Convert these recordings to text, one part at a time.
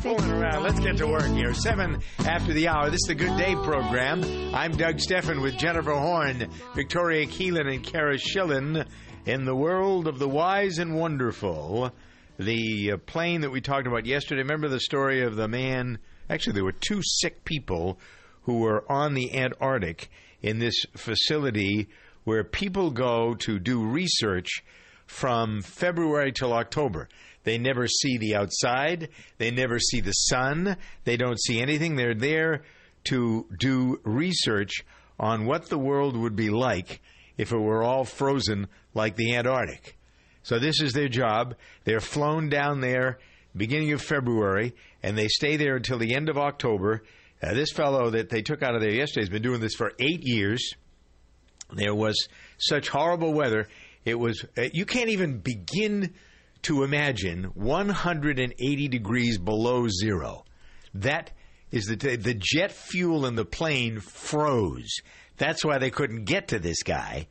Stop fooling around. Let's get to work here. 7 after the hour. This is the Good Day program. I'm Doug Steffen with Jennifer Horn, Victoria Keelan, and Kara Schillen. In the world of the wise and wonderful, the plane that we talked about yesterday, remember the story of the man? Actually, there were 2 sick people who were on the Antarctic in this facility where people go to do research from February till October. They never see the outside. They never see the sun. They don't see anything. They're there to do research on what the world would be like if it were all frozen like the Antarctic. So this is their job. They're flown down there beginning of February, and they stay there until the end of October. This fellow that they took out of there yesterday has been doing this for 8 years. There was such horrible weather. It was you can't even begin to imagine 180 degrees below zero. That is the jet fuel in the plane froze. That's why they couldn't get to this guy.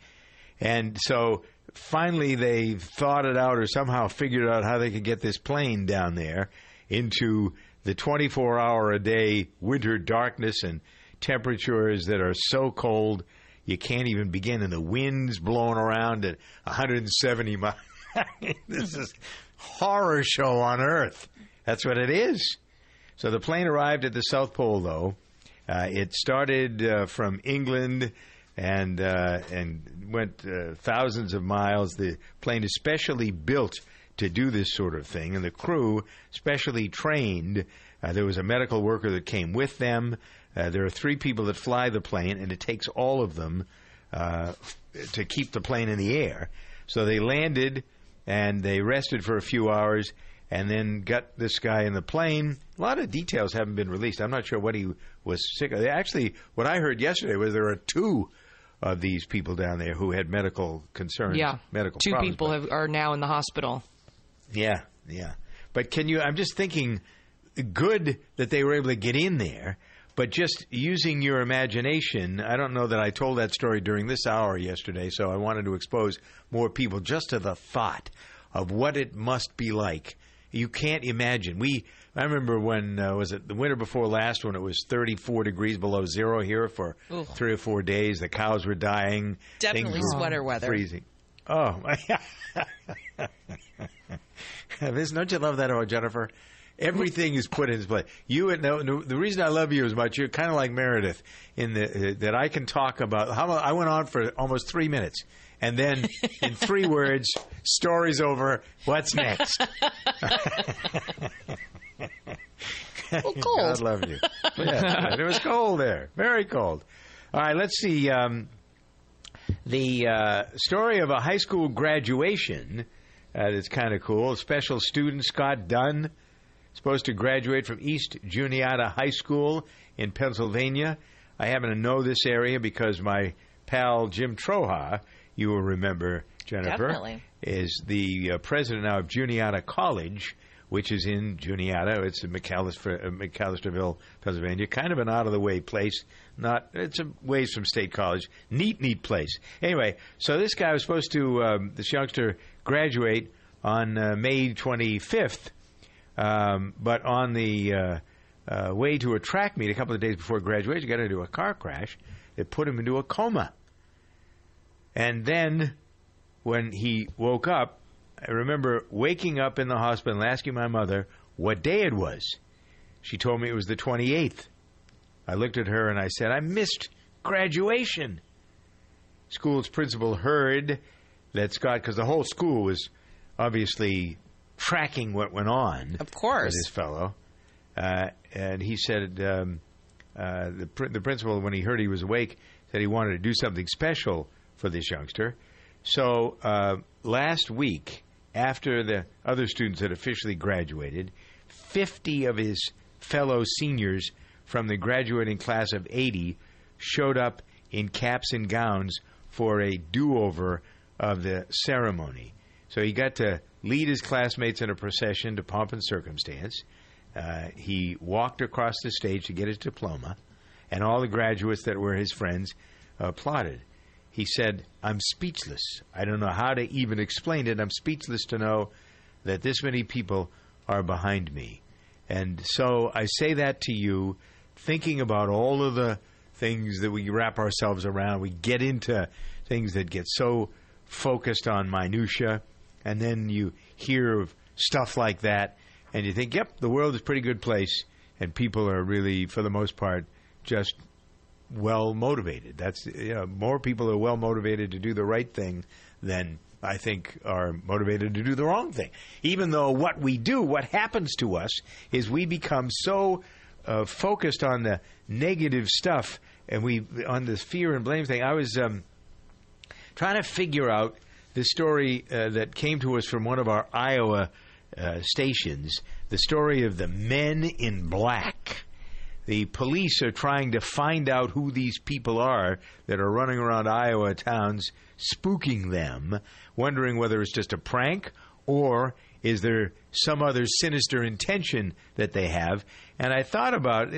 And so finally they thought it out or somehow figured out how they could get this plane down there into the 24-hour-a-day winter darkness and temperatures that are so cold you can't even begin, and the wind's blowing around at 170 miles. This is horror show on Earth. That's what it is. So the plane arrived at the South Pole, though. It started from England and went thousands of miles. The plane is specially built to do this sort of thing, and the crew specially trained. There was a medical worker that came with them. There are 3 people that fly the plane, and it takes all of them to keep the plane in the air. So they landed, and they rested for a few hours, and then got this guy in the plane. A lot of details haven't been released. I'm not sure what he was sick of. Actually, what I heard yesterday was there are 2 of these people down there who had medical concerns. Yeah, medical problems. 2 people are now in the hospital. Yeah, yeah. But I'm just thinking, good that they were able to get in there, but just using your imagination, I don't know that I told that story during this hour yesterday, so I wanted to expose more people just to the thought of what it must be like. You can't imagine. I remember when, was it the winter before last, when it was 34 degrees below zero here for 3 or 4 days. The cows were dying. Definitely sweater weather. Freezing. Oh, my Don't you love that about Jennifer? Everything is put in its place. The reason I love you as much, you're kind of like Meredith, in that I can talk about how I went on for almost 3 minutes. And then, in 3 words, story's over. What's next? Well, cold. God love you. Yeah, it was cold there. Very cold. All right, let's see. The story of a high school graduation that's kind of cool. A special student, Scott Dunn, supposed to graduate from East Juniata High School in Pennsylvania. I happen to know this area because my pal Jim Troja, you will remember, Jennifer, definitely, is the president now of Juniata College, which is in Juniata. It's in McAlisterville, Pennsylvania. Kind of an out-of-the-way place. It's a ways from State College. Neat place. Anyway, so this guy was supposed to, this youngster, graduate on May 25th, but on the way to a track meet a couple of days before graduation, got into a car crash that put him into a coma. And then when he woke up, I remember waking up in the hospital and asking my mother what day it was. She told me it was the 28th. I looked at her and I said, I missed graduation. School's principal heard that Scott, because the whole school was obviously tracking what went on. Of course. With this fellow. And he said, the principal, when he heard he was awake, said he wanted to do something special for this youngster. So last week, after the other students had officially graduated, 50 of his fellow seniors from the graduating class of 80 showed up in caps and gowns for a do-over of the ceremony. So he got to lead his classmates in a procession to pomp and circumstance. He walked across the stage to get his diploma, and all the graduates that were his friends applauded. He said, I'm speechless. I don't know how to even explain it. I'm speechless to know that this many people are behind me. And so I say that to you, thinking about all of the things that we wrap ourselves around. We get into things that get so focused on minutia, and then you hear of stuff like that, and you think, yep, the world is a pretty good place, and people are really, for the most part, just well motivated. That's, you know, more people are well motivated to do the right thing than I think are motivated to do the wrong thing. Even though what we do, what happens to us, is we become so focused on the negative stuff and we on this fear and blame thing. I was trying to figure out the story that came to us from one of our Iowa stations, the story of the Men in Black. The police are trying to find out who these people are that are running around Iowa towns, spooking them, wondering whether it's just a prank or is there some other sinister intention that they have. And I thought about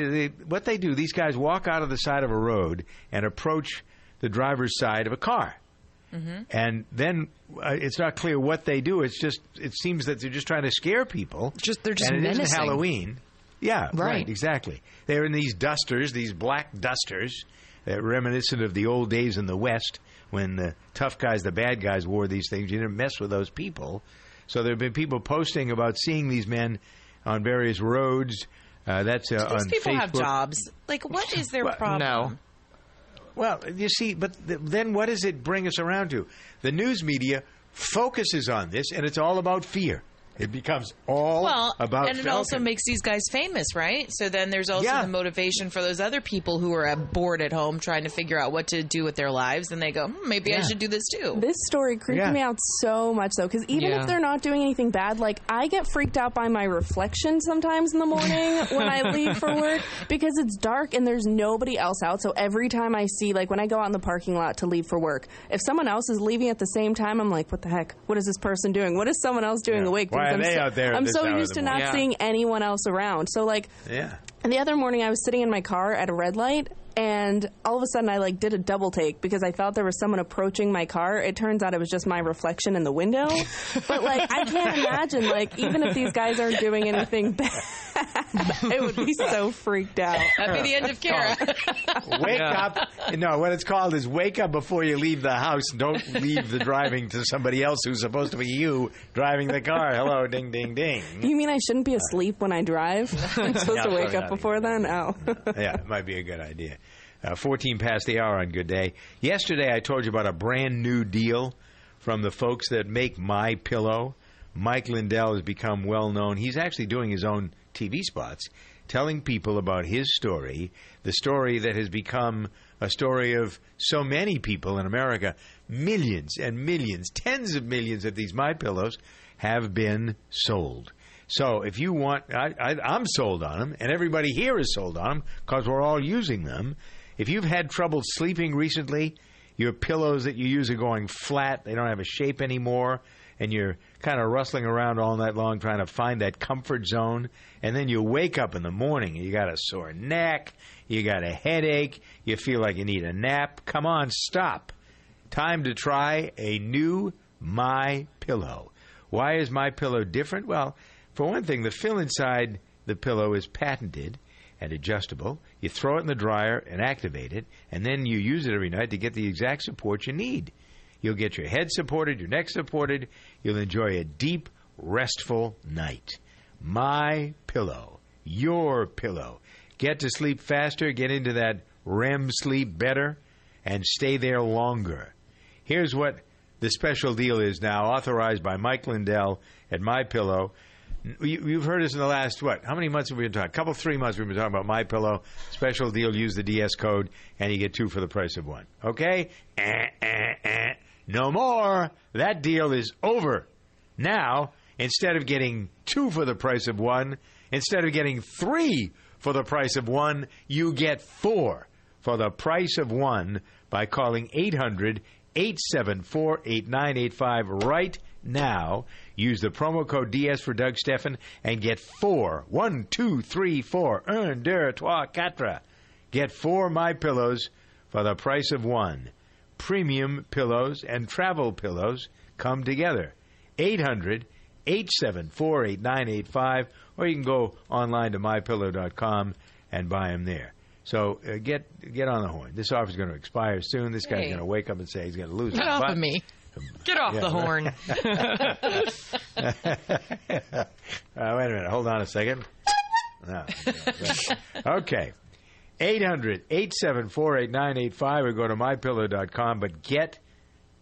what they do. These guys walk out of the side of a road and approach the driver's side of a car. Mm-hmm. And then it's not clear what they do. It's just, it seems that they're just trying to scare people. They're just and it menacing. Isn't Halloween. Yeah, right, exactly. They're in these dusters, these black dusters, reminiscent of the old days in the West when the tough guys, the bad guys, wore these things. You didn't mess with those people. So there have been people posting about seeing these men on various roads. That's on Facebook. These people have jobs. Like, what is their problem? No. Well, you see, but then what does it bring us around to? The news media focuses on this, and it's all about fear. It becomes all about and it Falcon. Also makes these guys famous, right? So then there's also the motivation for those other people who are bored at home trying to figure out what to do with their lives, and they go, maybe I should do this too. This story creeped me out so much, though, because even if they're not doing anything bad, like, I get freaked out by my reflection sometimes in the morning when I leave for work, because it's dark and there's nobody else out. So every time I see, like, when I go out in the parking lot to leave for work, if someone else is leaving at the same time, I'm like, what the heck? What is this person doing? What is someone else doing awake? Why are they out there? I'm so used to not seeing anyone else around. So, like, and the other morning I was sitting in my car at a red light, and all of a sudden I, like, did a double take because I thought there was someone approaching my car. It turns out it was just my reflection in the window. But, like, I can't imagine, like, even if these guys aren't doing anything bad, it would be so freaked out. That'd be the end of Kara. Wake up. No, what it's called is wake up before you leave the house. Don't leave the driving to somebody else who's supposed to be you driving the car. Hello, ding, ding, ding. You mean I shouldn't be asleep when I drive? I'm supposed to wake up before then? Oh. Yeah, it might be a good idea. 14 past the hour on Good Day. Yesterday I told you about a brand new deal from the folks that make MyPillow. Mike Lindell has become well known. He's actually doing his own TV spots, telling people about his story, the story that has become a story of so many people in America. Millions and millions, tens of millions of these MyPillows have been sold. So if you want, I'm sold on them, and everybody here is sold on them because we're all using them. If you've had trouble sleeping recently, your pillows that you use are going flat, they don't have a shape anymore, and you're kind of rustling around all night long trying to find that comfort zone, and then you wake up in the morning and you got a sore neck, you got a headache, you feel like you need a nap. Come on, stop. Time to try a new MyPillow. Why is MyPillow different? Well, for one thing, the fill inside the pillow is patented and adjustable. You throw it in the dryer and activate it, and then you use it every night to get the exact support you need. You'll get your head supported, your neck supported. You'll enjoy a deep, restful night. My pillow, your pillow. Get to sleep faster, get into that REM sleep better, and stay there longer. Here's what the special deal is now, authorized by Mike Lindell at MyPillow. You've heard us in the last, how many months have we been talking? A couple, 3 months we've been talking about MyPillow. Special deal, use the DS code, and you get 2 for the price of 1. Okay? No more. That deal is over. Now, instead of getting 2 for the price of 1, instead of getting 3 for the price of 1, you get 4 for the price of 1 by calling 800-874-8985 right now. Use the promo code DS for Doug Steffen and get 4. 1, 2, 3, 4. Un, deux, trois, quatre. Get 4 MyPillows for the price of 1. Premium pillows and travel pillows come together. 800 874-8985, or you can go online to mypillow.com and buy them there. So get on the horn. This offer is going to expire soon. This guy's going to wake up and say he's going to lose. Get off of me. Get off the horn. Wait a minute. Hold on a second. No. Okay. 800-874-8985 or go to mypillow.com. But get,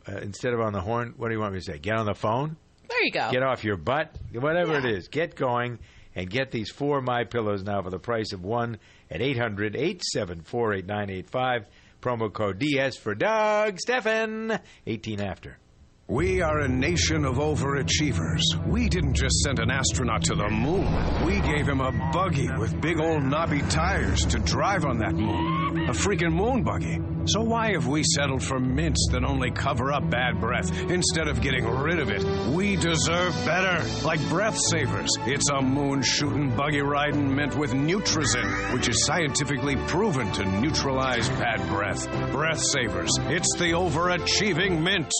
instead of on the horn, what do you want me to say? Get on the phone? There you go. Get off your butt. Whatever it is. Get going and get these 4 My Pillows now for the price of one at 800-874-8985. Promo code DS for Doug Steffen, 18 after. We are a nation of overachievers. We didn't just send an astronaut to the moon. We gave him a buggy with big old knobby tires to drive on that moon. A freaking moon buggy. So why have we settled for mints that only cover up bad breath instead of getting rid of it? We deserve better. Like Breath Savers. It's a moon-shooting, buggy-riding mint with Nutrazin, which is scientifically proven to neutralize bad breath. Breath Savers. It's the overachieving mint.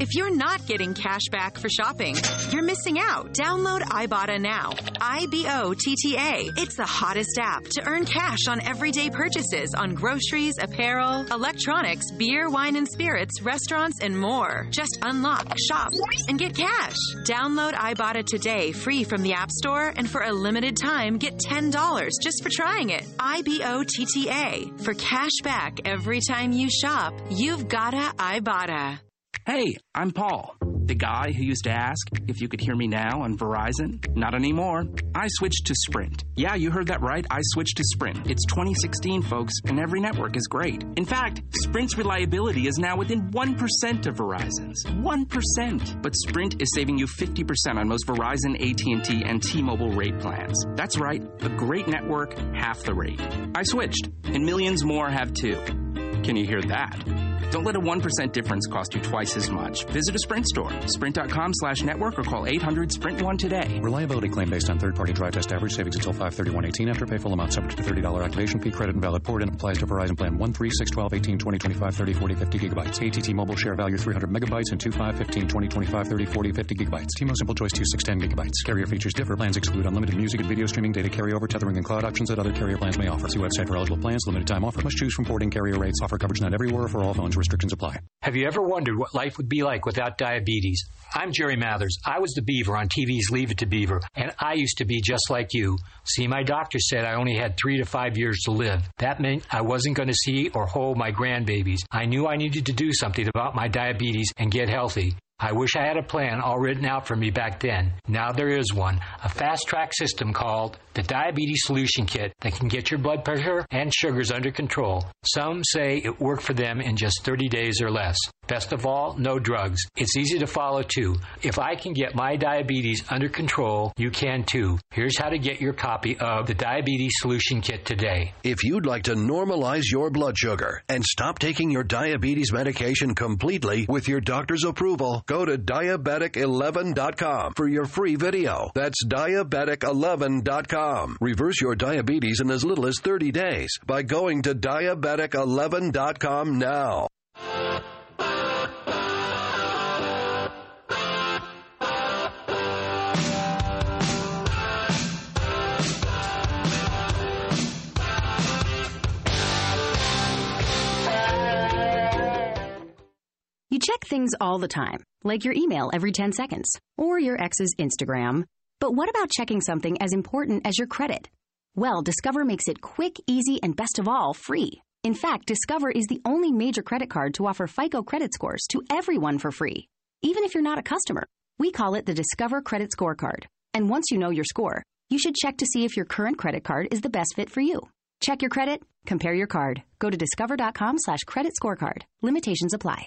If you're not getting cash back for shopping, you're missing out. Download Ibotta now. I-B-O-T-T-A. It's the hottest app to earn cash on everyday purchases on groceries, apparel, electronics, beer, wine and spirits, restaurants, and more. Just unlock, shop, and get cash. Download Ibotta today, free from the App Store, and for a limited time, get $10 just for trying it. I-B-O-T-T-A. For cash back every time you shop, you've gotta Ibotta. Hey, I'm Paul, the guy who used to ask if you could hear me now on Verizon. Not anymore. I switched to Sprint. Yeah, you heard that right. I switched to Sprint. It's 2016, folks, and every network is great. In fact, Sprint's reliability is now within 1% of Verizon's. 1%. But Sprint is saving you 50% on most Verizon, AT&T, and T-Mobile rate plans. That's right. A great network, half the rate. I switched, and millions more have too. Can you hear that? Don't let a 1% difference cost you twice as much. Visit a Sprint store, sprint.com/network, or call 800-SPRINT-1 today. Reliability claim based on third-party dry test average savings until 5/31/18 after pay full amount subject to $30 activation fee credit and valid port and applies to Verizon plan 1, 3, 6, 12, 18, 20, 25, 30, 40, 50 gigabytes. AT&T Mobile share value 300 megabytes and 2, 5, 15, 20, 25, 30, 40, 50 gigabytes. T-Mobile Simple Choice 2, 6, 10 gigabytes. Carrier features differ. Plans exclude unlimited music and video streaming, data carryover, tethering, and cloud options that other carrier plans may offer. See website for eligible plans. Limited time offer. Must choose from porting carrier rates. Offer coverage not everywhere for all phones. Restrictions apply. Have you ever wondered what life would be like without diabetes? I'm Jerry Mathers. I was the Beaver on TV's Leave It to Beaver, and I used to be just like you. See, my doctor said I only had 3 to 5 years to live. That meant I wasn't going to see or hold my grandbabies. I knew I needed to do something about my diabetes and get healthy. I wish I had a plan all written out for me back then. Now there is one, a fast-track system called the Diabetes Solution Kit that can get your blood pressure and sugars under control. Some say it worked for them in just 30 days or less. Best of all, no drugs. It's easy to follow, too. If I can get my diabetes under control, you can, too. Here's how to get your copy of the Diabetes Solution Kit today. If you'd like to normalize your blood sugar and stop taking your diabetes medication completely with your doctor's approval, go to diabetic11.com for your free video. That's diabetic11.com. Reverse your diabetes in as little as 30 days by going to diabetic11.com now. You check things all the time, like your email every 10 seconds or your ex's Instagram. But what about checking something as important as your credit? Well, Discover makes it quick, easy, and best of all, free. In fact, Discover is the only major credit card to offer FICO credit scores to everyone for free, even if you're not a customer. We call it the Discover Credit Scorecard. And once you know your score, you should check to see if your current credit card is the best fit for you. Check your credit, compare your card. Go to discover.com/credit scorecard. Limitations apply.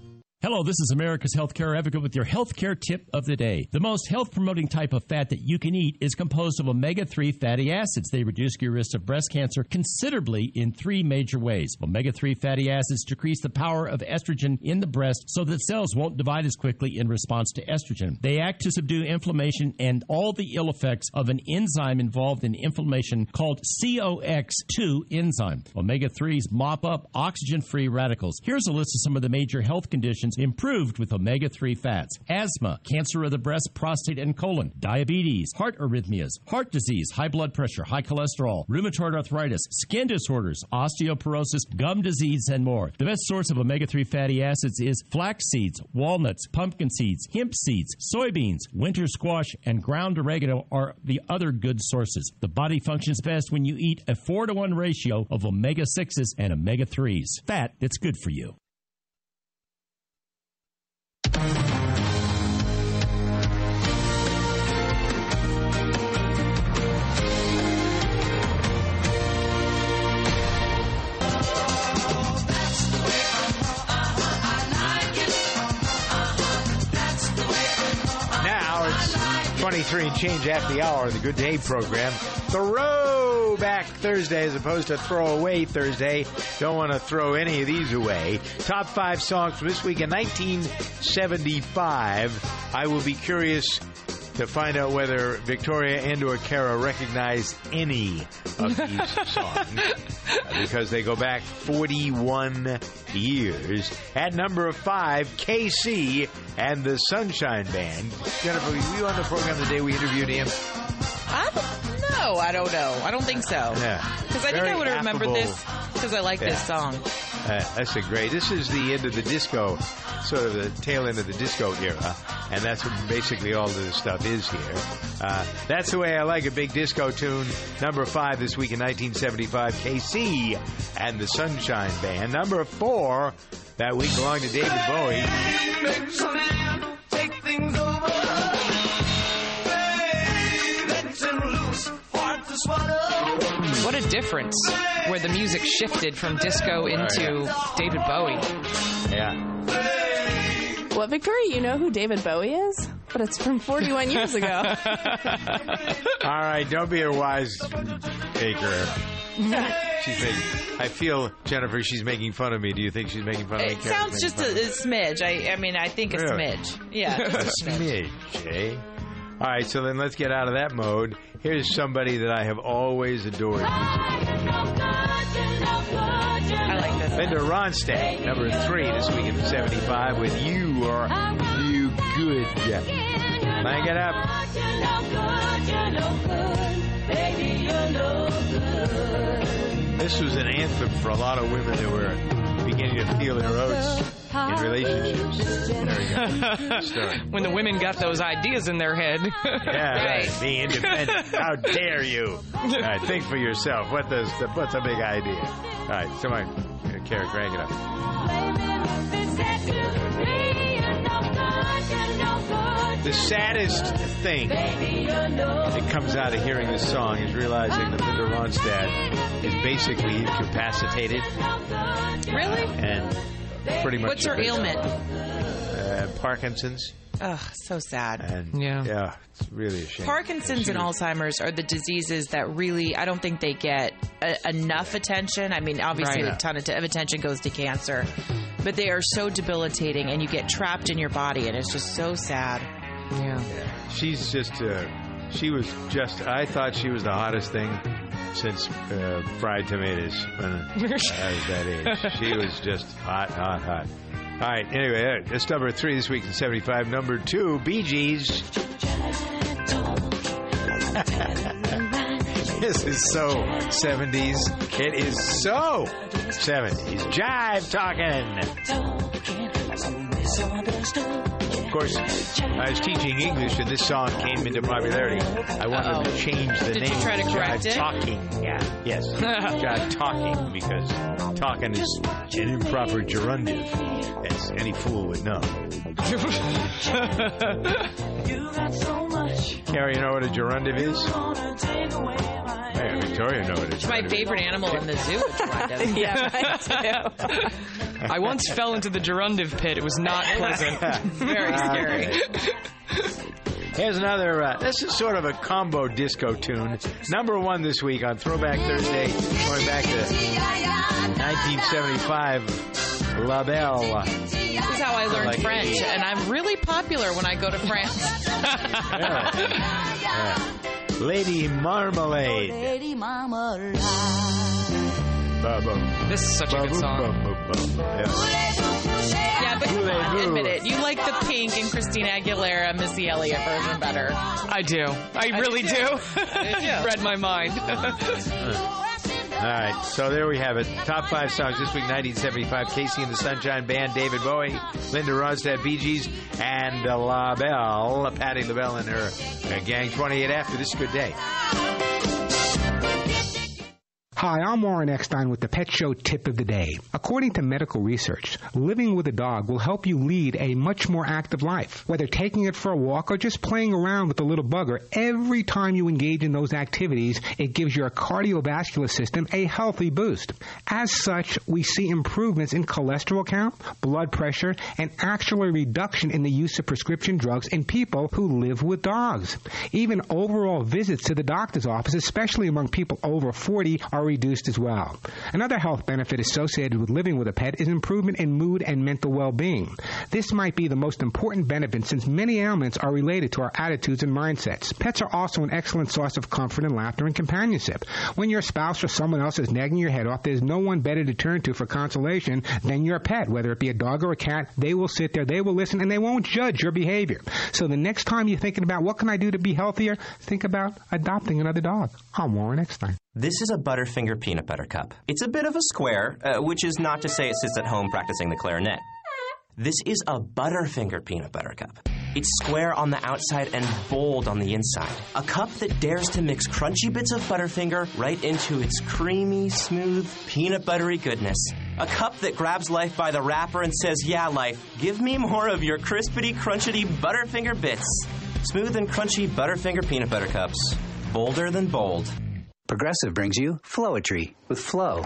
Hello, this is America's Healthcare Advocate with your healthcare tip of the day. The most health-promoting type of fat that you can eat is composed of omega-3 fatty acids. They reduce your risk of breast cancer considerably in three major ways. Omega-3 fatty acids decrease the power of estrogen in the breast so that cells won't divide as quickly in response to estrogen. They act to subdue inflammation and all the ill effects of an enzyme involved in inflammation called COX-2 enzyme. Omega-3s mop up oxygen-free radicals. Here's a list of some of the major health conditions improved with omega-3 fats: asthma, cancer of the breast, prostate, and colon, diabetes, heart arrhythmias, heart disease, high blood pressure, high cholesterol, rheumatoid arthritis, skin disorders, osteoporosis, gum disease, and more. The best source of omega-3 fatty acids is flax seeds, walnuts, pumpkin seeds, hemp seeds, soybeans, winter squash, and ground oregano are the other good sources. The body functions best when you eat a 4-to-1 ratio of omega-6s and omega-3s. Fat that's good for you. Now it's 23 and change after the hour of the Good Day program. Throwback Thursday as opposed to Throwaway Thursday. Don't want to throw any of these away. Top five songs from this week in 1975. I will be curious to find out whether Victoria and or Kara recognize any of these songs because they go back 41 years. At number 5, KC and the Sunshine Band. Jennifer, were you on the program the day we interviewed him? No, I don't know. I don't think so. Because I think I would have remembered this because I like this song. That's a great. This is the end of the disco, sort of the tail end of the disco era, and that's what basically all of this stuff is here. That's the way I like a big disco tune. Number 5 this week in 1975, KC and the Sunshine Band. Number 4 that week belonged to David Bowie. Take things over. What a difference where the music shifted from disco into David Bowie. Yeah. Well, Victoria, you know who David Bowie is? But it's from 41 years ago. All right, don't be a wise taker. I feel, Jennifer, she's making fun of me. Do you think she's making fun of me? It sounds just a smidge. I think really? A smidge. Yeah, just a smidge. Smidge, eh? All right, so then let's get out of that mode. Here's somebody that I have always adored. I like this. Linda Ronstadt, number 3 this week in 75 with You Are You Good. Bang it up. This was an anthem for a lot of women that were beginning to feel their oats in relationships. There you go. When the women got those ideas in their head. Yeah, right. Be independent. How dare you? All right, think for yourself. What's a big idea? All right, come on, Kara, crank it up. The saddest thing that comes out of hearing this song is realizing that Linda Ronstadt is basically incapacitated. Really? And pretty much. What's her ailment? Parkinson's. Ugh, so sad. And, yeah, it's really a shame. Parkinson's and Alzheimer's are the diseases that really, I don't think they get enough attention. I mean, obviously a ton of attention goes to cancer, but they are so debilitating, and you get trapped in your body, and it's just so sad. Yeah. She's just, I thought she was the hottest thing since fried tomatoes when I was that age. She was just hot. All right, anyway, that's number 3 this week in 75. Number 2, Bee Gees. This is so 70s. It is so 70s. Jive talking. Of course, I was teaching English, and this song came into popularity. I wanted to change the name. Did you try to correct it? Talking. Yeah. Yes. Talking, because talking is an improper gerundive, as any fool would know. Kara, you know what a gerundive is? Hey, Victoria knows it. It's my favorite animal in the zoo. Yeah, right. I once fell into the gerundive pit. It was not pleasant. Very scary. Right. Here's another. This is sort of a combo disco tune. Number one this week on Throwback Thursday, going back to 1975, La Belle. This is how I learned French, and I'm really popular when I go to France. Lady Marmalade. Lady Marmalade. This is such a good song. Yeah, but come on, admit it. You like the Pink and Christina Aguilera, Missy Elliott version better. I do. I really do. You read my mind. All right, so there we have it. Top five songs this week, 1975, KC and the Sunshine Band, David Bowie, Linda Ronstadt, Bee Gees, and La Belle, Patti LaBelle and her gang. 28 after this. Good day. Hi, I'm Warren Eckstein with the Pet Show Tip of the Day. According to medical research, living with a dog will help you lead a much more active life. Whether taking it for a walk or just playing around with the little bugger, every time you engage in those activities, it gives your cardiovascular system a healthy boost. As such, we see improvements in cholesterol count, blood pressure, and actually reduction in the use of prescription drugs in people who live with dogs. Even overall visits to the doctor's office, especially among people over 40, are reduced as well. Another health benefit associated with living with a pet is improvement in mood and mental well-being. This might be the most important benefit since many ailments are related to our attitudes and mindsets. Pets are also an excellent source of comfort and laughter and companionship. When your spouse or someone else is nagging your head off, there's no one better to turn to for consolation than your pet. Whether it be a dog or a cat, they will sit there, they will listen, and they won't judge your behavior. So the next time you're thinking about what can I do to be healthier, think about adopting another dog. I'm Warren Eckstein. This is a Butterfinger peanut butter cup. It's a bit of a square, which is not to say it sits at home practicing the clarinet. This is a Butterfinger peanut butter cup. It's square on the outside and bold on the inside. A cup that dares to mix crunchy bits of Butterfinger right into its creamy, smooth, peanut buttery goodness. A cup that grabs life by the wrapper and says, yeah, life, give me more of your crispity, crunchity Butterfinger bits. Smooth and crunchy Butterfinger peanut butter cups. Bolder than bold. Progressive brings you Floetry with Flo.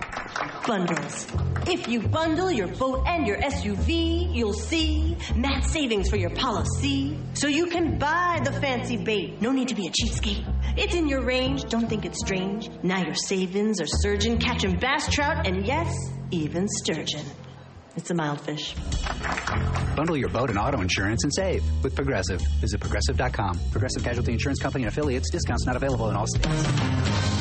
Bundles. If you bundle your boat and your SUV, you'll see max savings for your policy. So you can buy the fancy bait. No need to be a cheapskate. It's in your range. Don't think it's strange. Now your savings are surging, catching bass trout, and yes, even sturgeon. It's a mild fish. Bundle your boat and auto insurance and save with Progressive. Visit Progressive.com. Progressive Casualty Insurance Company and affiliates. Discounts not available in all states.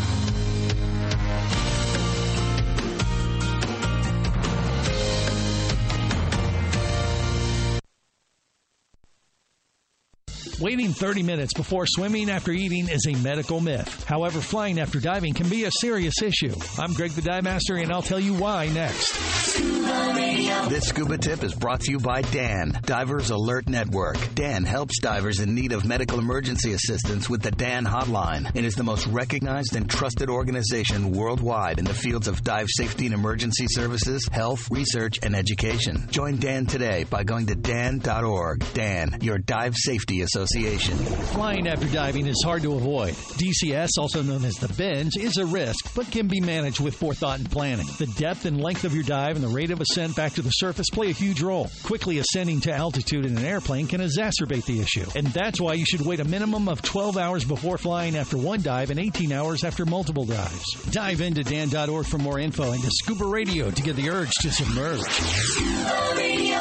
Waiting 30 minutes before swimming after eating is a medical myth. However, flying after diving can be a serious issue. I'm Greg the Dive Master, and I'll tell you why next. Scuba Radio. This scuba tip is brought to you by DAN, Divers Alert Network. DAN helps divers in need of medical emergency assistance with the DAN hotline and is the most recognized and trusted organization worldwide in the fields of dive safety and emergency services, health, research, and education. Join DAN today by going to dan.org. DAN, your dive safety association. Flying after diving is hard to avoid. DCS, also known as the binge, is a risk, but can be managed with forethought and planning. The depth and length of your dive and the rate of ascent back to the surface play a huge role. Quickly ascending to altitude in an airplane can exacerbate the issue, and that's why you should wait a minimum of 12 hours before flying after one dive and 18 hours after multiple dives. Dive into dan.org for more info and to Scuba Radio to get the urge to submerge. Scuba Radio.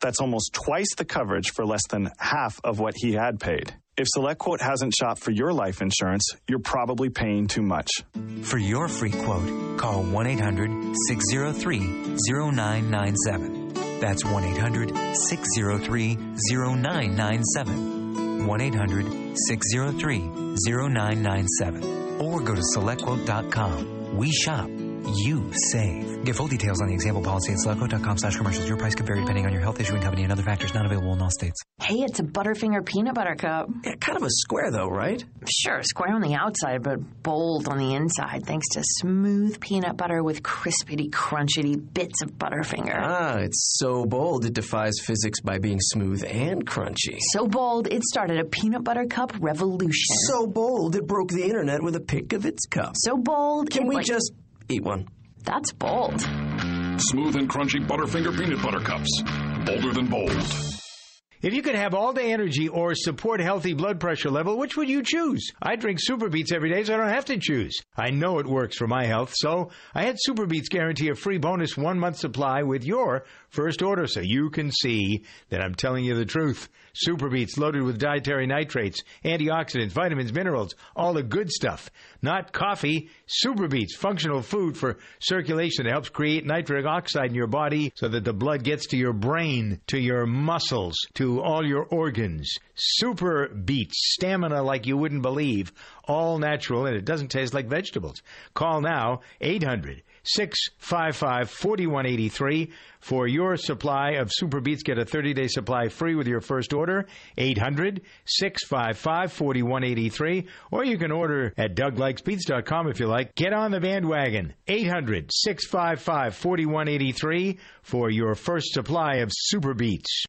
That's almost twice the coverage for less than half of what he had paid. If SelectQuote hasn't shopped for your life insurance, you're probably paying too much. For your free quote, call 1-800-603-0997. That's 1-800-603-0997. 1-800-603-0997. Or go to SelectQuote.com. We shop. You save. Get full details on the example policy at selectquote.com/commercials. Your price could vary depending on your health issue and company and other factors. Not available in all states. Hey, it's a Butterfinger peanut butter cup. Yeah, kind of a square, though, right? Sure, square on the outside, but bold on the inside, thanks to smooth peanut butter with crispity, crunchity bits of Butterfinger. Ah, it's so bold it defies physics by being smooth and crunchy. So bold it started a peanut butter cup revolution. So bold it broke the internet with a pick of its cup. So bold. Can we just eat one? That's bold. Smooth and crunchy Butterfinger peanut butter cups. Bolder than bold. If you could have all-day energy or support healthy blood pressure level, which would you choose? I drink Super Beets every day, so I don't have to choose. I know it works for my health, so I had Super Beets guarantee a free bonus one-month supply with your first order, so you can see that I'm telling you the truth. Super Beets loaded with dietary nitrates, antioxidants, vitamins, minerals, all the good stuff. Not coffee. Super Beets, functional food for circulation. It helps create nitric oxide in your body so that the blood gets to your brain, to your muscles, to all your organs. Super Beets, stamina like you wouldn't believe. All natural, and it doesn't taste like vegetables. Call now, 800-655-4183 for your supply of Super Beets. Get a 30-day supply free with your first order, 800-655-4183. Or you can order at DougLikesBeets.com if you like. Get on the bandwagon, 800-655-4183 for your first supply of Super Beets.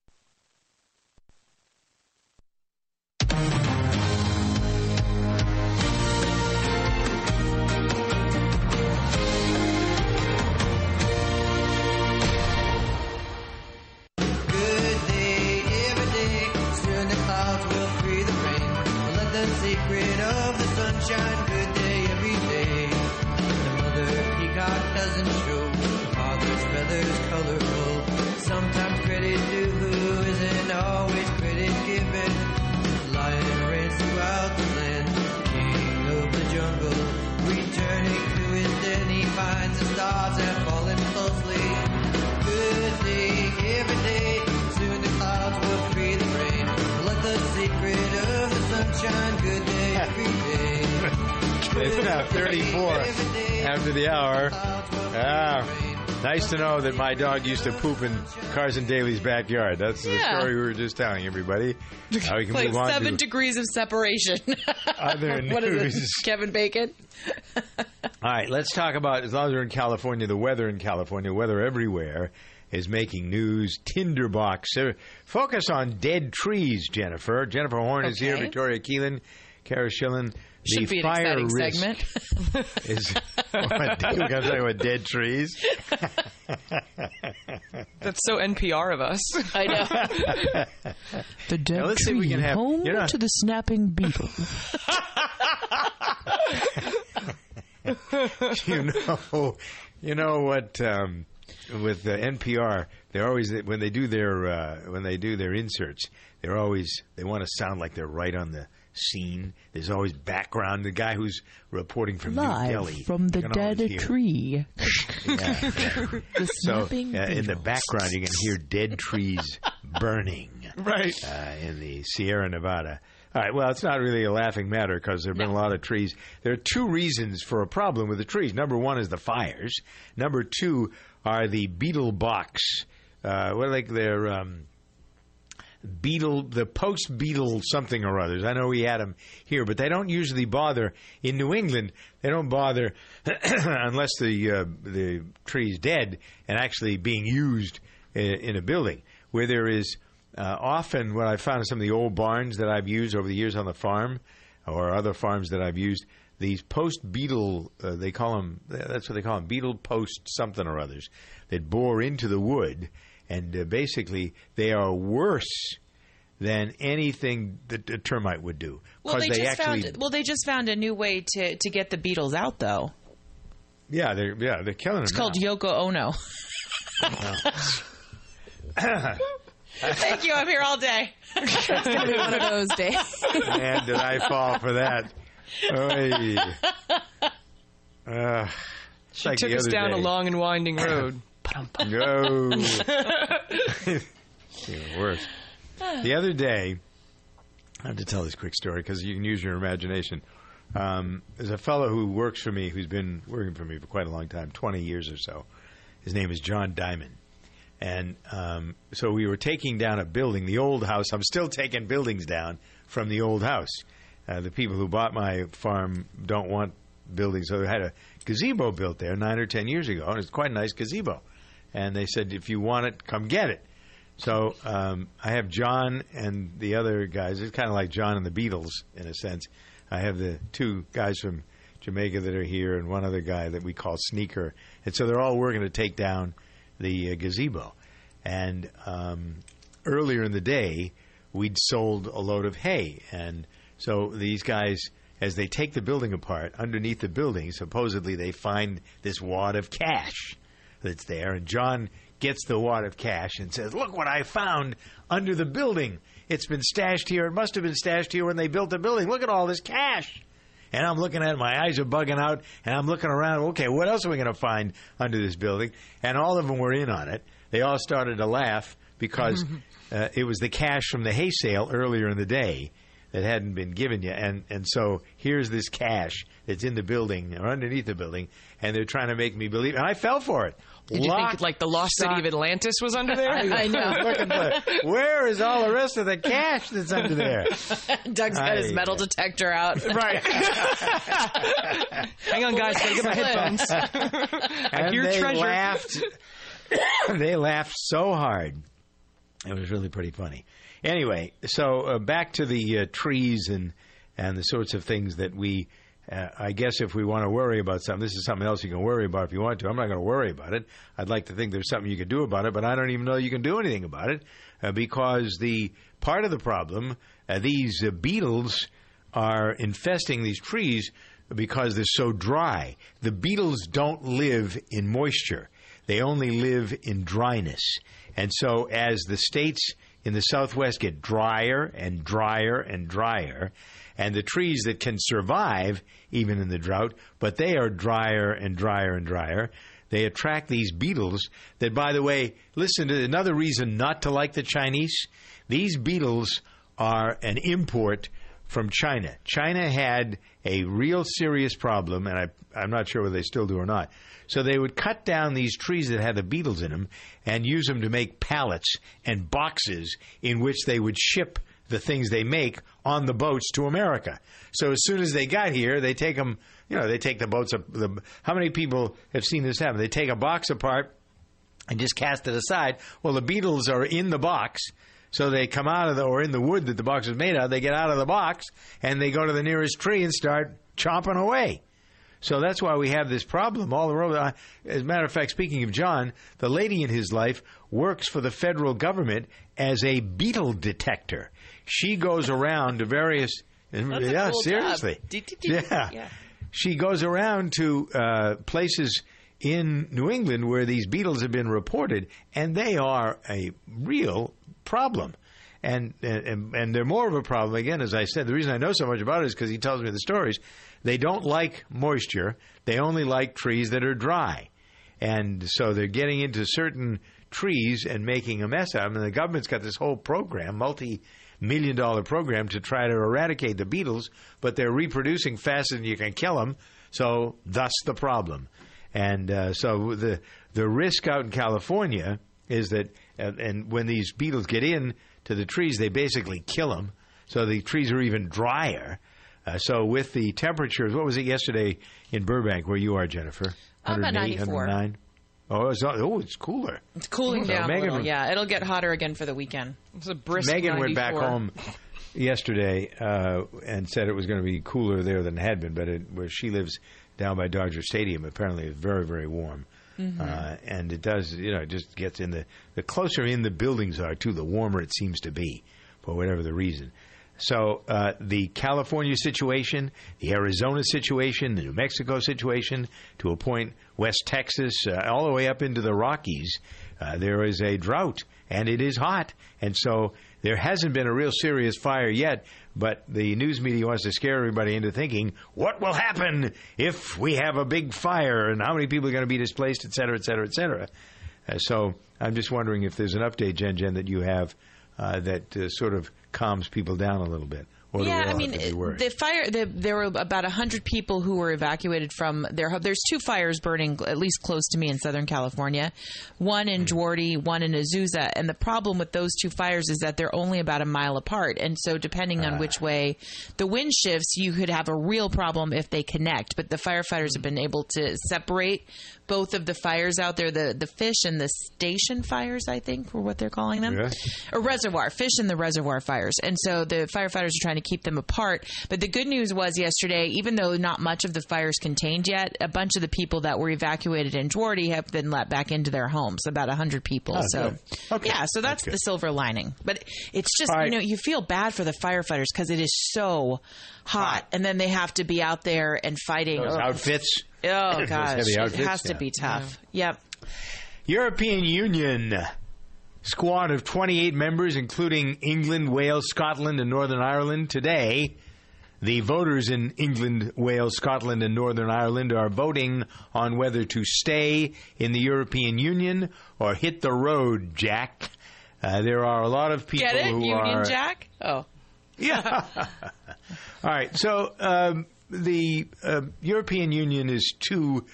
It's about 34 after the hour. Ah, nice to know that my dog used to poop in Carson Daly's backyard. That's the story we were just telling everybody. Now we can like move on 7 degrees of separation. Other news. What is it, Kevin Bacon? All right, let's talk about, as long as we're in California, the weather in California, weather everywhere is making news. Tinderbox. Focus on dead trees, Jennifer. Jennifer Horn is here, Victoria Keelan, Kara Schillen. The should be an fire exciting risk segment. Is, we're going to talk about dead trees. That's so NPR of us. I know. The dead tree, home to the snapping beetle. you know what? With NPR, they're always when they do their inserts, they want to sound like they're right on the scene. There's always background. The guy who's reporting from New Delhi. Live from the dead tree. In the background, you can hear dead trees burning. Right. In the Sierra Nevada. All right, well, it's not really a laughing matter because there have been a lot of trees. There are two reasons for a problem with the trees. Number one is the fires. Number two are the beetle box. Beetle, the post-beetle something or others. I know we had them here, but they don't usually bother in New England. They don't bother unless the tree's dead and actually being used in a building, where there is often what I found in some of the old barns that I've used over the years on the farm or other farms that I've used. These post-beetle, they call them. That's what they call them, beetle post something or others that bore into the wood. And basically, they are worse than anything that a termite would do. Well, they just found a new way to get the beetles out, though. Yeah, they're killing them. It's called Yoko Ono. Thank you. I'm here all day. It's going to be one of those days. Man, did I fall for that. She took us down a long and winding road. No. It's even worse. The other day, I have to tell this quick story because you can use your imagination. There's a fellow who works for me, who's been working for me for quite a long time, 20 years or so. His name is John Diamond. And so we were taking down a building, the old house. I'm still taking buildings down from the old house. The people who bought my farm don't want buildings. So they had a gazebo built there 9 or 10 years ago, and it's quite a nice gazebo. And they said, if you want it, come get it. So I have John and the other guys. It's kind of like John and the Beatles, in a sense. I have the two guys from Jamaica that are here and one other guy that we call Sneaker. And so they're all working to take down the gazebo. And earlier in the day, we'd sold a load of hay. And so these guys, as they take the building apart, underneath the building, supposedly they find this wad of cash that's there. And John gets the wad of cash and says, look what I found under the building. It's been stashed here. It must have been stashed here when they built the building. Look at all this cash. And I'm looking at it. My eyes are bugging out. And I'm looking around. Okay, what else are we going to find under this building? And all of them were in on it. They all started to laugh because it was the cash from the hay sale earlier in the day that hadn't been given yet. And so here's this cash that's in the building or underneath the building, and they're trying to make me believe. And I fell for it. Did you think like the lost city of Atlantis was under there? I know. Where is all the rest of the cash that's under there? Doug's got his metal detector out. Right. Hang on, guys. Gotta get my headphones. And they laughed. They laughed so hard. It was really pretty funny. Anyway, so back to the trees and the sorts of things that we, I guess if we want to worry about something, this is something else you can worry about if you want to. I'm not going to worry about it. I'd like to think there's something you could do about it, but I don't even know you can do anything about it because the part of the problem, these beetles are infesting these trees because they're so dry. The beetles don't live in moisture. They only live in dryness. And so as the states in the Southwest get drier and drier and drier, and the trees that can survive even in the drought, but they are drier and drier and drier, they attract these beetles that, by the way, listen to another reason not to like the Chinese. These beetles are an import from China. China had a real serious problem, and I'm not sure whether they still do or not. So they would cut down these trees that had the beetles in them and use them to make pallets and boxes in which they would ship the things they make on the boats to America. So as soon as they got here, they take them, you know, they take the boats up. How many people have seen this happen? They take a box apart and just cast it aside. Well, the beetles are in the box. So they come out of in the wood that the box was made out of, they get out of the box and they go to the nearest tree and start chomping away. So that's why we have this problem all over. As a matter of fact, speaking of John, the lady in his life works for the federal government as a beetle detector. She goes around to various... yeah, seriously. Yeah. She goes around to places in New England where these beetles have been reported, and they are a real problem. And they're more of a problem, again, as I said. The reason I know so much about it is because he tells me the stories. They don't like moisture. They only like trees that are dry. And so they're getting into certain trees and making a mess out of them. And the government's got this whole program, multi-million-dollar program, to try to eradicate the beetles, but they're reproducing faster than you can kill them. So thus the problem. And so the risk out in California is that and when these beetles get in to the trees, they basically kill them. So the trees are even drier. So with the temperatures, what was it yesterday in Burbank where you are, Jennifer? I'm at 94. 109? Oh, it's cooler. It's cooling down a little, yeah. It'll get hotter again for the weekend. It's a brisk 94. Megan went back home yesterday and said it was going to be cooler there than it had been, but where she lives down by Dodger Stadium, apparently it's very, very warm. Mm-hmm. And it does, you know, it just gets in the closer in the buildings are, too, the warmer it seems to be. or whatever the reason. So the California situation, the Arizona situation, the New Mexico situation, to a point, West Texas, all the way up into the Rockies, there is a drought, and it is hot. And so there hasn't been a real serious fire yet, but the news media wants to scare everybody into thinking, what will happen if we have a big fire, and how many people are going to be displaced, et cetera, et cetera, et cetera. So I'm just wondering if there's an update, Jen, that you have that sort of calms people down a little bit. Or yeah, I mean, the fire, there were about 100 people who were evacuated from their home. There's two fires burning, at least close to me in Southern California, one in Duarte, one in Azusa. And the problem with those two fires is that they're only about a mile apart. And so depending on which way the wind shifts, you could have a real problem if they connect. But the firefighters have been able to separate both of the fires out there, the fish and the station fires, I think, were what they're calling them, or reservoir, fish and the reservoir fires. And so the firefighters are trying to keep them apart. But the good news was yesterday, even though not much of the fires contained yet, a bunch of the people that were evacuated in Duarte have been let back into their homes, about 100 people. Oh, so, okay. Yeah, so that's the silver lining. But it's just, you know, you feel bad for the firefighters because it is so hot, and then they have to be out there and fighting. Those outfits. Oh, gosh. It has to be tough. Yeah. Yep. European Union squad of 28 members, including England, Wales, Scotland, and Northern Ireland. Today, the voters in England, Wales, Scotland, and Northern Ireland are voting on whether to stay in the European Union or hit the road, Jack. There are a lot of people who Union Jack? Oh. Yeah. All right. So the European Union is too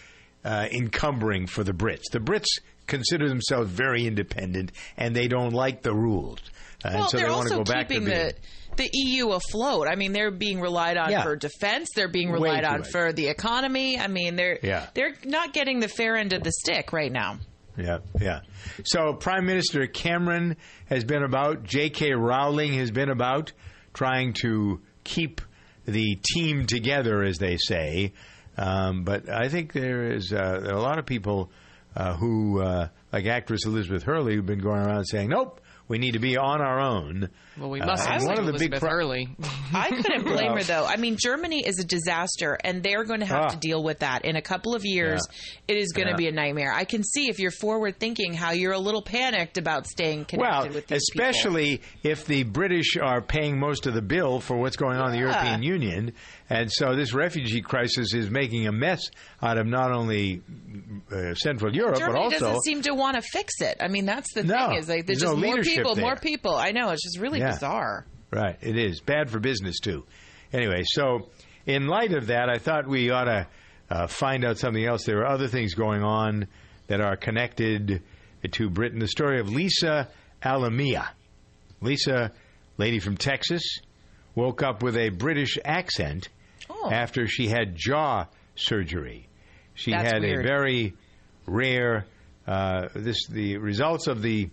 encumbering for the Brits. The Brits consider themselves very independent, and they don't like the rules. Well, so they're also keeping the EU afloat. I mean, they're being relied on for defense. They're being relied on for the economy. I mean, they're not getting the fair end of the stick right now. Yeah, yeah. So Prime Minister Cameron has been about, J.K. Rowling has been about, trying to keep the team together, as they say. But I think there is a lot of people who, like actress Elizabeth Hurley, who've been going around saying, nope, we need to be on our own. Well, we must have one of the Elizabeth big Hurley. I couldn't blame her, though. I mean, Germany is a disaster, and they're going to have to deal with that. In a couple of years, it is going to be a nightmare. I can see, if you're forward-thinking, how you're a little panicked about staying connected with these especially people. If the British are paying most of the bill for what's going on in the European Union. And so this refugee crisis is making a mess out of not only Central Europe, Germany but also... Germany doesn't seem to want to fix it. I mean, that's the thing. Is like, there's just more people, more people. I know. It's just really bizarre. Right. It is. Bad for business, too. Anyway, so in light of that, I thought we ought to find out something else. There are other things going on that are connected to Britain. The story of Lisa Alamea. Lisa, lady from Texas, woke up with a British accent after she had jaw surgery. She had a very rare the results of the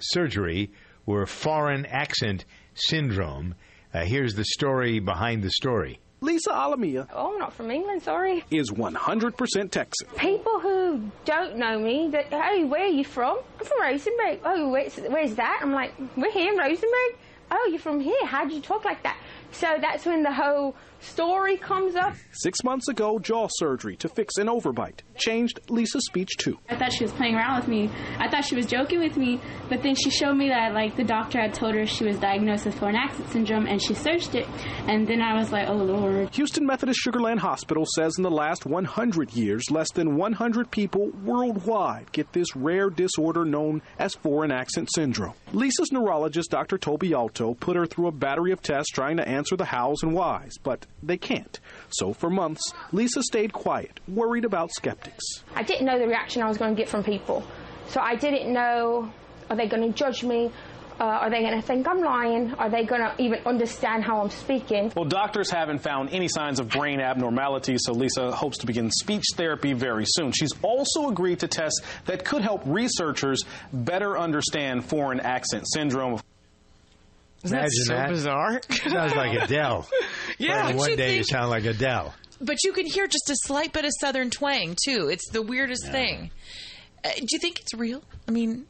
surgery were foreign accent syndrome. Here's the story behind the story. Lisa Alamea. Oh, I'm not from England, sorry. Is 100% Texan. People who don't know me, hey, where are you from? I'm from Rosenberg. Oh, where's that? I'm like, we're here in Rosenberg. Oh, you're from here. How do you talk like that? So that's when the whole story comes up. 6 months ago, jaw surgery to fix an overbite changed Lisa's speech, too. I thought she was playing around with me. I thought she was joking with me. But then she showed me that, like, the doctor had told her she was diagnosed with foreign accent syndrome, and she searched it. And then I was like, oh, Lord. Houston Methodist Sugar Land Hospital says in the last 100 years, less than 100 people worldwide get this rare disorder known as foreign accent syndrome. Lisa's neurologist, Dr. Toby Alto, put her through a battery of tests trying to answer the hows and whys, but they can't. So for months, Lisa stayed quiet, worried about skeptics. I didn't know the reaction I was going to get from people. So I didn't know, are they going to judge me? Are they going to think I'm lying? Are they going to even understand how I'm speaking? Well, doctors haven't found any signs of brain abnormalities, so Lisa hopes to begin speech therapy very soon. She's also agreed to tests that could help researchers better understand foreign accent syndrome. Isn't that so bizarre? Sounds like Adele. Yeah, one day you sound like Adele. But you can hear just a slight bit of Southern twang, too. It's the weirdest thing. Do you think it's real? I mean,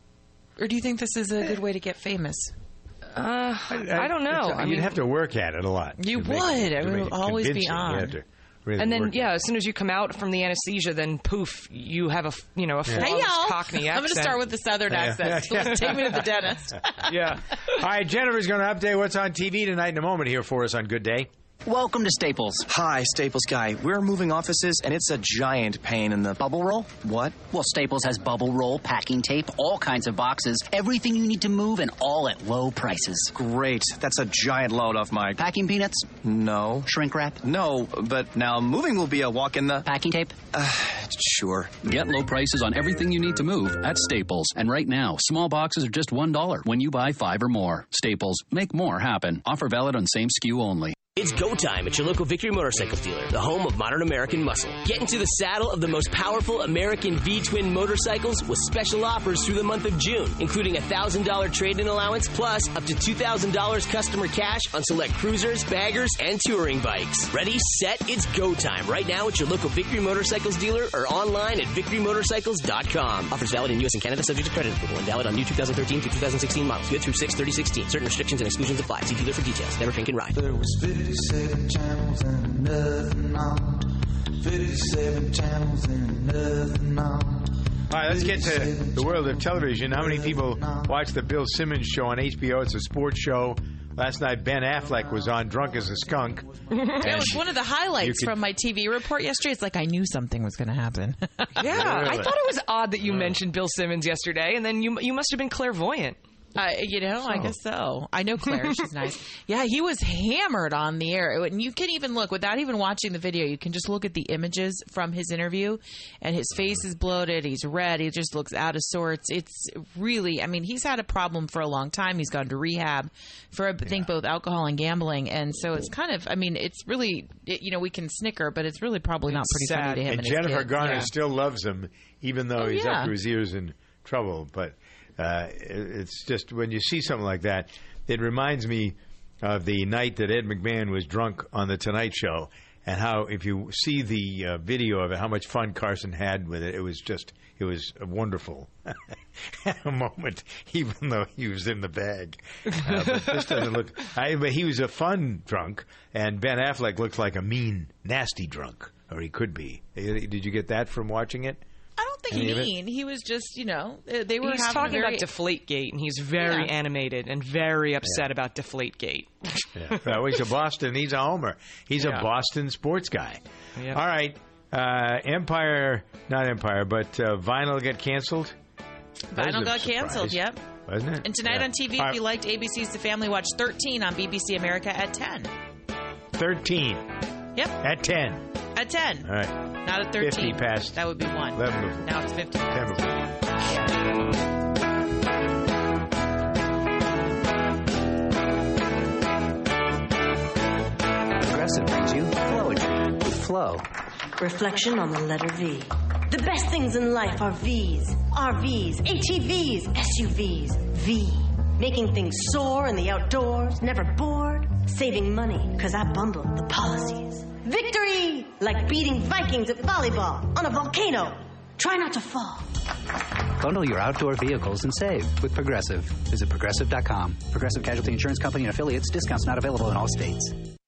or do you think this is a good way to get famous? I don't know. I mean, you'd have to work at it a lot. You would. It would always be on. Really, and then, yeah, as soon as you come out from the anesthesia, then poof, you have a flawless Cockney accent. I'm going to start with the Southern accent. Please take me to the dentist. Yeah. All right, Jennifer's going to update what's on TV tonight in a moment here for us on Good Day. Welcome to Staples. Hi, Staples guy. We're moving offices, and it's a giant pain in the... Bubble roll? What? Well, Staples has bubble roll, packing tape, all kinds of boxes, everything you need to move, and all at low prices. Great. That's a giant load off my... Packing peanuts? No. Shrink wrap? No, but now moving will be a walk in the... Packing tape? Sure. Get low prices on everything you need to move at Staples. And right now, small boxes are just $1 when you buy 5 or more. Staples. Make more happen. Offer valid on same SKU only. It's go time at your local Victory Motorcycle dealer, the home of modern American muscle. Get into the saddle of the most powerful American V-twin motorcycles with special offers through the month of June, including a $1,000 trade-in allowance plus up to $2,000 customer cash on select cruisers, baggers, and touring bikes. Ready, set, it's go time right now at your local Victory Motorcycles dealer or online at victorymotorcycles.com. Offers valid in U.S. and Canada subject to credit approval and valid on new 2013 through 2016 models. Good through 6/30/16. Certain restrictions and exclusions apply. See dealer for details. Never drink and ride. 57 channels and nothing on. 57 channels and nothing on. All right, let's get to the world of television. How many people watch the Bill Simmons show on HBO? It's a sports show. Last night, Ben Affleck was on Drunk as a Skunk. That was one of the highlights from my TV report yesterday. It's like I knew something was going to happen. Yeah, really? I thought it was odd that you mentioned Bill Simmons yesterday, and then you must have been clairvoyant. I guess so. I know Claire. She's nice. Yeah, he was hammered on the air. And you can even look, without even watching the video, you can just look at the images from his interview, and his face is bloated. He's red. He just looks out of sorts. It's really, I mean, he's had a problem for a long time. He's gone to rehab for, I think, both alcohol and gambling. And so it's kind of, I mean, it's really, we can snicker, but it's really probably not pretty sad. Funny to him. And Jennifer Garner still loves him, even though he's up to his ears in trouble. But... it's just when you see something like that, it reminds me of the night that Ed McMahon was drunk on The Tonight Show, and how, if you see the video of it, how much fun Carson had with it. It was a wonderful moment, even though he was in the bag. But this doesn't look... but he was a fun drunk, and Ben Affleck looks like a mean, nasty drunk, or he could be. Did you get that from watching it? I don't think mean. He was just, they were talking about Deflate Gate, and he's very animated and very upset about Deflate Gate. Well, he's a Boston. He's a homer. He's a Boston sports guy. Yeah. All right. Vinyl got canceled. Vinyl got canceled, yep. Wasn't it? And tonight on TV, if you liked ABC's The Family, watch 13 on BBC America at 10. 13. Yep. At 10. At 10. All right. Not at 13. 50 past. That would be 1. 11 before. Now it's 50 past. 10 before. Progressive brings you poetry with Flow. Reflection on the letter V. The best things in life are V's, RVs, HEVs, SUVs, V. Making things soar in the outdoors, never bored. Saving money, because I bundled the policies. Victory! Like beating Vikings at volleyball on a volcano. Try not to fall. Bundle your outdoor vehicles and save with Progressive. Visit Progressive.com. Progressive Casualty Insurance Company and affiliates. Discounts not available in all states.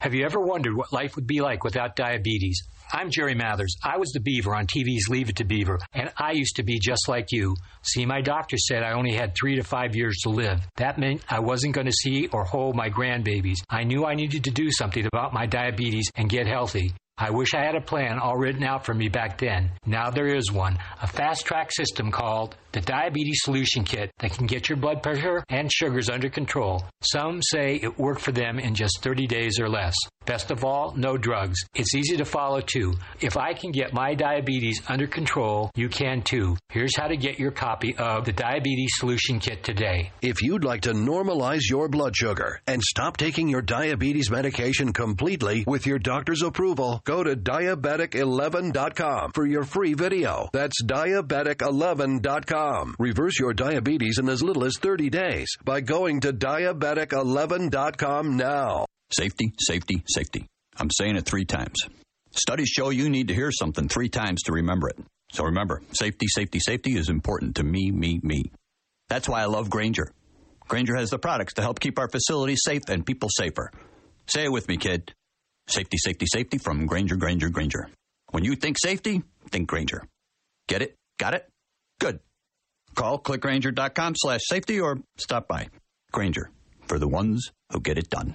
Have you ever wondered what life would be like without diabetes? I'm Jerry Mathers. I was the Beaver on TV's Leave It to Beaver, and I used to be just like you. See, my doctor said I only had 3 to 5 years to live. That meant I wasn't going to see or hold my grandbabies. I knew I needed to do something about my diabetes and get healthy. I wish I had a plan all written out for me back then. Now there is one, a fast-track system called the Diabetes Solution Kit that can get your blood pressure and sugars under control. Some say it worked for them in just 30 days or less. Best of all, no drugs. It's easy to follow, too. If I can get my diabetes under control, you can, too. Here's how to get your copy of the Diabetes Solution Kit today. If you'd like to normalize your blood sugar and stop taking your diabetes medication completely with your doctor's approval, go to diabetic11.com for your free video. That's diabetic11.com. Reverse your diabetes in as little as 30 days by going to diabetic11.com now. Safety, safety, safety. I'm saying it 3 times. Studies show you need to hear something 3 times to remember it. So remember, safety, safety, safety is important to me, me, me. That's why I love Grainger. Grainger has the products to help keep our facilities safe and people safer. Say it with me, kid. Safety, safety, safety from Grainger, Grainger, Grainger. When you think safety, think Grainger. Get it? Got it? Good. Call clickgrainger.com/safety or stop by. Grainger, for the ones who get it done.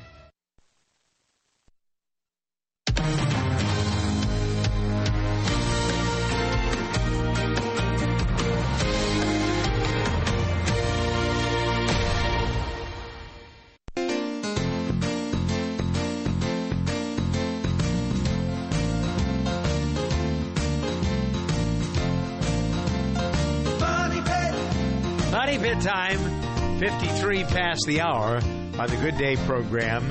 Time 53 past the hour on the Good Day program.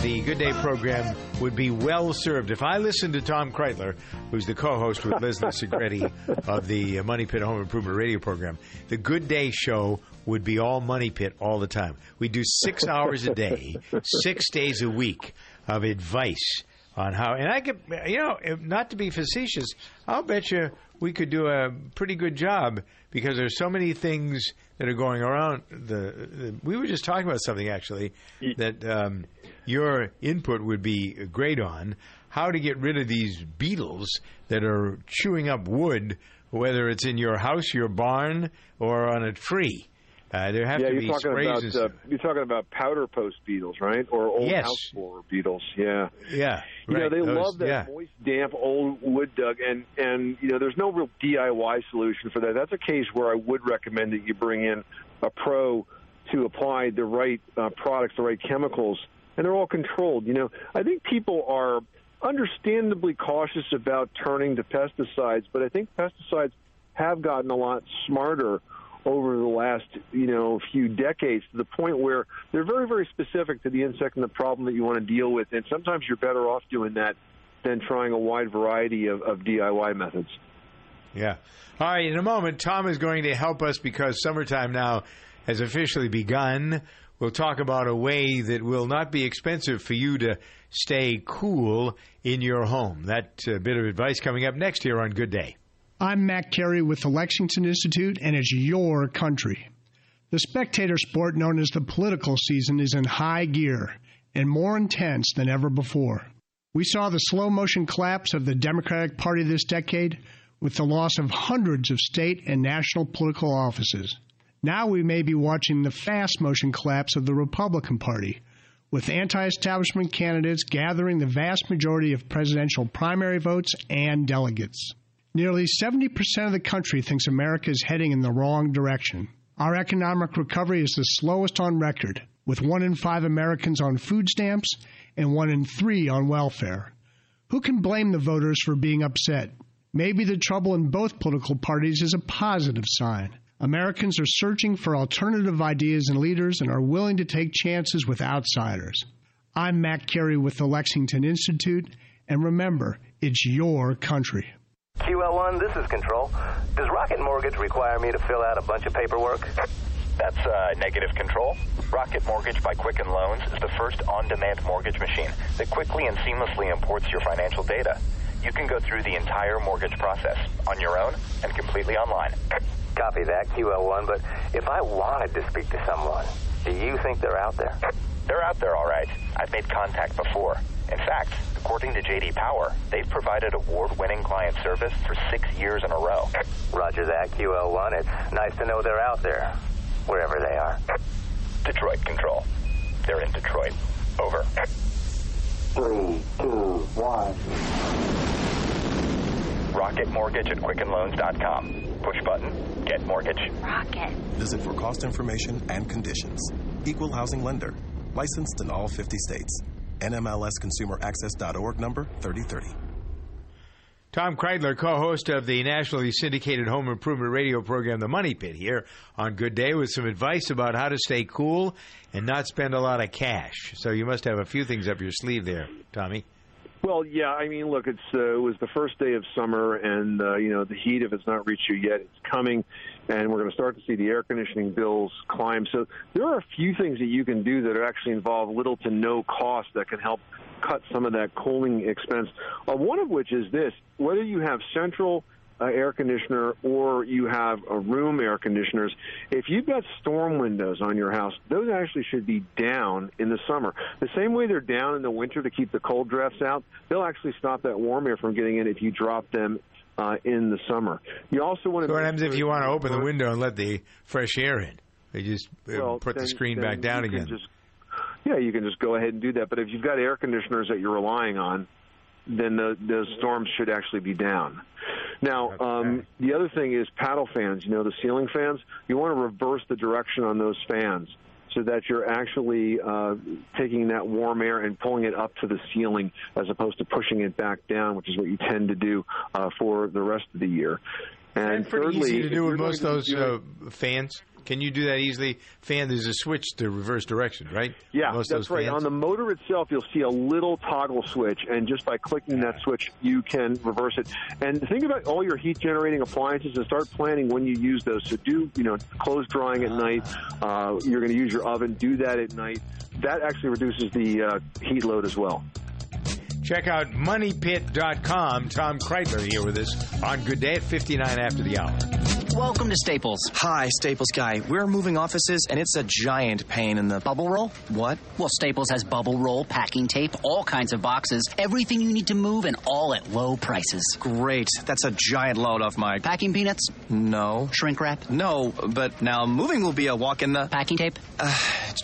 The Good Day program would be well served if I listened to Tom Kraeutler, who's the co-host with Leslie Segretti of the Money Pit Home Improvement Radio program. The Good Day show would be all Money Pit all the time. We do 6 hours a day, 6 days a week of advice on how. And I could, you know, not to be facetious, I'll bet you we could do a pretty good job because there's so many things that are going around. We were just talking about something, actually, that your input would be great on, how to get rid of these beetles that are chewing up wood, whether it's in your house, your barn, or on a tree. There have to be sprays. You're talking about powder post beetles, right? Or old house floor beetles, yeah. You know, they love that moist, damp, old wood, Doug, and you know, there's no real DIY solution for that. That's a case where I would recommend that you bring in a pro to apply the right products, the right chemicals, and they're all controlled. You know, I think people are understandably cautious about turning to pesticides, but I think pesticides have gotten a lot smarter over the last, you know, few decades, to the point where they're very, very specific to the insect and the problem that you want to deal with. And sometimes you're better off doing that than trying a wide variety of DIY methods. Yeah. All right. In a moment, Tom is going to help us because summertime now has officially begun. We'll talk about a way that will not be expensive for you to stay cool in your home. That bit of advice coming up next here on Good Day. I'm Matt Carey with the Lexington Institute, and it's your country. The spectator sport known as the political season is in high gear and more intense than ever before. We saw the slow-motion collapse of the Democratic Party this decade with the loss of hundreds of state and national political offices. Now we may be watching the fast-motion collapse of the Republican Party, with anti-establishment candidates gathering the vast majority of presidential primary votes and delegates. Nearly 70% of the country thinks America is heading in the wrong direction. Our economic recovery is the slowest on record, with 1 in 5 Americans on food stamps and 1 in 3 on welfare. Who can blame the voters for being upset? Maybe the trouble in both political parties is a positive sign. Americans are searching for alternative ideas and leaders and are willing to take chances with outsiders. I'm Matt Carey with the Lexington Institute, and remember, it's your country. QL1, this is Control. Does Rocket Mortgage require me to fill out a bunch of paperwork? That's negative, Control. Rocket Mortgage by Quicken Loans is the first on-demand mortgage machine that quickly and seamlessly imports your financial data. You can go through the entire mortgage process on your own and completely online. Copy that, QL1, but if I wanted to speak to someone, do you think they're out there? They're out there, all right. I've made contact before. In fact, according to J.D. Power, they've provided award-winning client service for 6 years in a row. Roger that, QL1. It's nice to know they're out there, wherever they are. Detroit Control. They're in Detroit. Over. 3, 2, 1. Rocket Mortgage at QuickenLoans.com. Push button. Get mortgage. Rocket. Visit for cost information and conditions. Equal housing lender. Licensed in all 50 states. NMLSConsumerAccess.org number 3030. Tom Kraeutler, co-host of the nationally syndicated home improvement radio program, The Money Pit, here on Good Day with some advice about how to stay cool and not spend a lot of cash. So you must have a few things up your sleeve there, Tommy. Well, yeah, I mean, look, it was the first day of summer, and, you know, the heat, if it's not reached you yet, it's coming, and we're going to start to see the air conditioning bills climb. So there are a few things that you can do that are actually involve little to no cost that can help cut some of that cooling expense, one of which is this. Whether you have central air conditioner or you have room air conditioners, if you've got storm windows on your house, those actually should be down in the summer. The same way they're down in the winter to keep the cold drafts out, they'll actually stop that warm air from getting in if you drop them in the summer. You also want to... What happens if you want to open the window and let the fresh air in? They just put the screen back down again. Yeah, you can just go ahead and do that. But if you've got air conditioners that you're relying on, then the storms should actually be down. Now, the other thing is paddle fans, you know, the ceiling fans. You want to reverse the direction on those fans so that you're actually taking that warm air and pulling it up to the ceiling as opposed to pushing it back down, which is what you tend to do for the rest of the year. And thirdly, easy to do with most of those fans. Can you do that easily? Fan, there's a switch to reverse direction, right? Yeah, that's right. On the motor itself, you'll see a little toggle switch, and just by clicking that switch, you can reverse it. And think about all your heat-generating appliances and start planning when you use those. So do, you know, clothes drying at night. You're going to use your oven. Do that at night. That actually reduces the heat load as well. Check out MoneyPit.com. Tom Kraeutler here with us on Good Day at 59 after the hour. Welcome to Staples. Hi, Staples guy. We're moving offices, and it's a giant pain in the... Bubble roll? What? Well, Staples has bubble roll, packing tape, all kinds of boxes, everything you need to move, and all at low prices. Great. That's a giant load off my... Packing peanuts? No. Shrink wrap? No, but now moving will be a walk in the... Packing tape?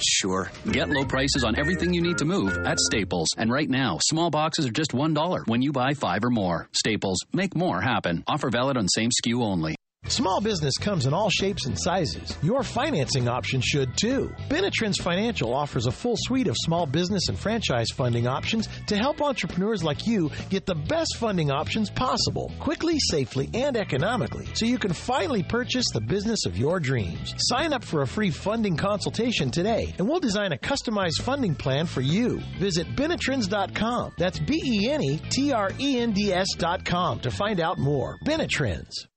Sure. Get low prices on everything you need to move at Staples. And right now, small boxes are just $1 when you buy 5 or more. Staples. Make more happen. Offer valid on same SKU only. Small business comes in all shapes and sizes. Your financing option should, too. Benetrends Financial offers a full suite of small business and franchise funding options to help entrepreneurs like you get the best funding options possible, quickly, safely, and economically, so you can finally purchase the business of your dreams. Sign up for a free funding consultation today, and we'll design a customized funding plan for you. Visit Benetrends.com. That's Benetrends.com to find out more. Benetrends.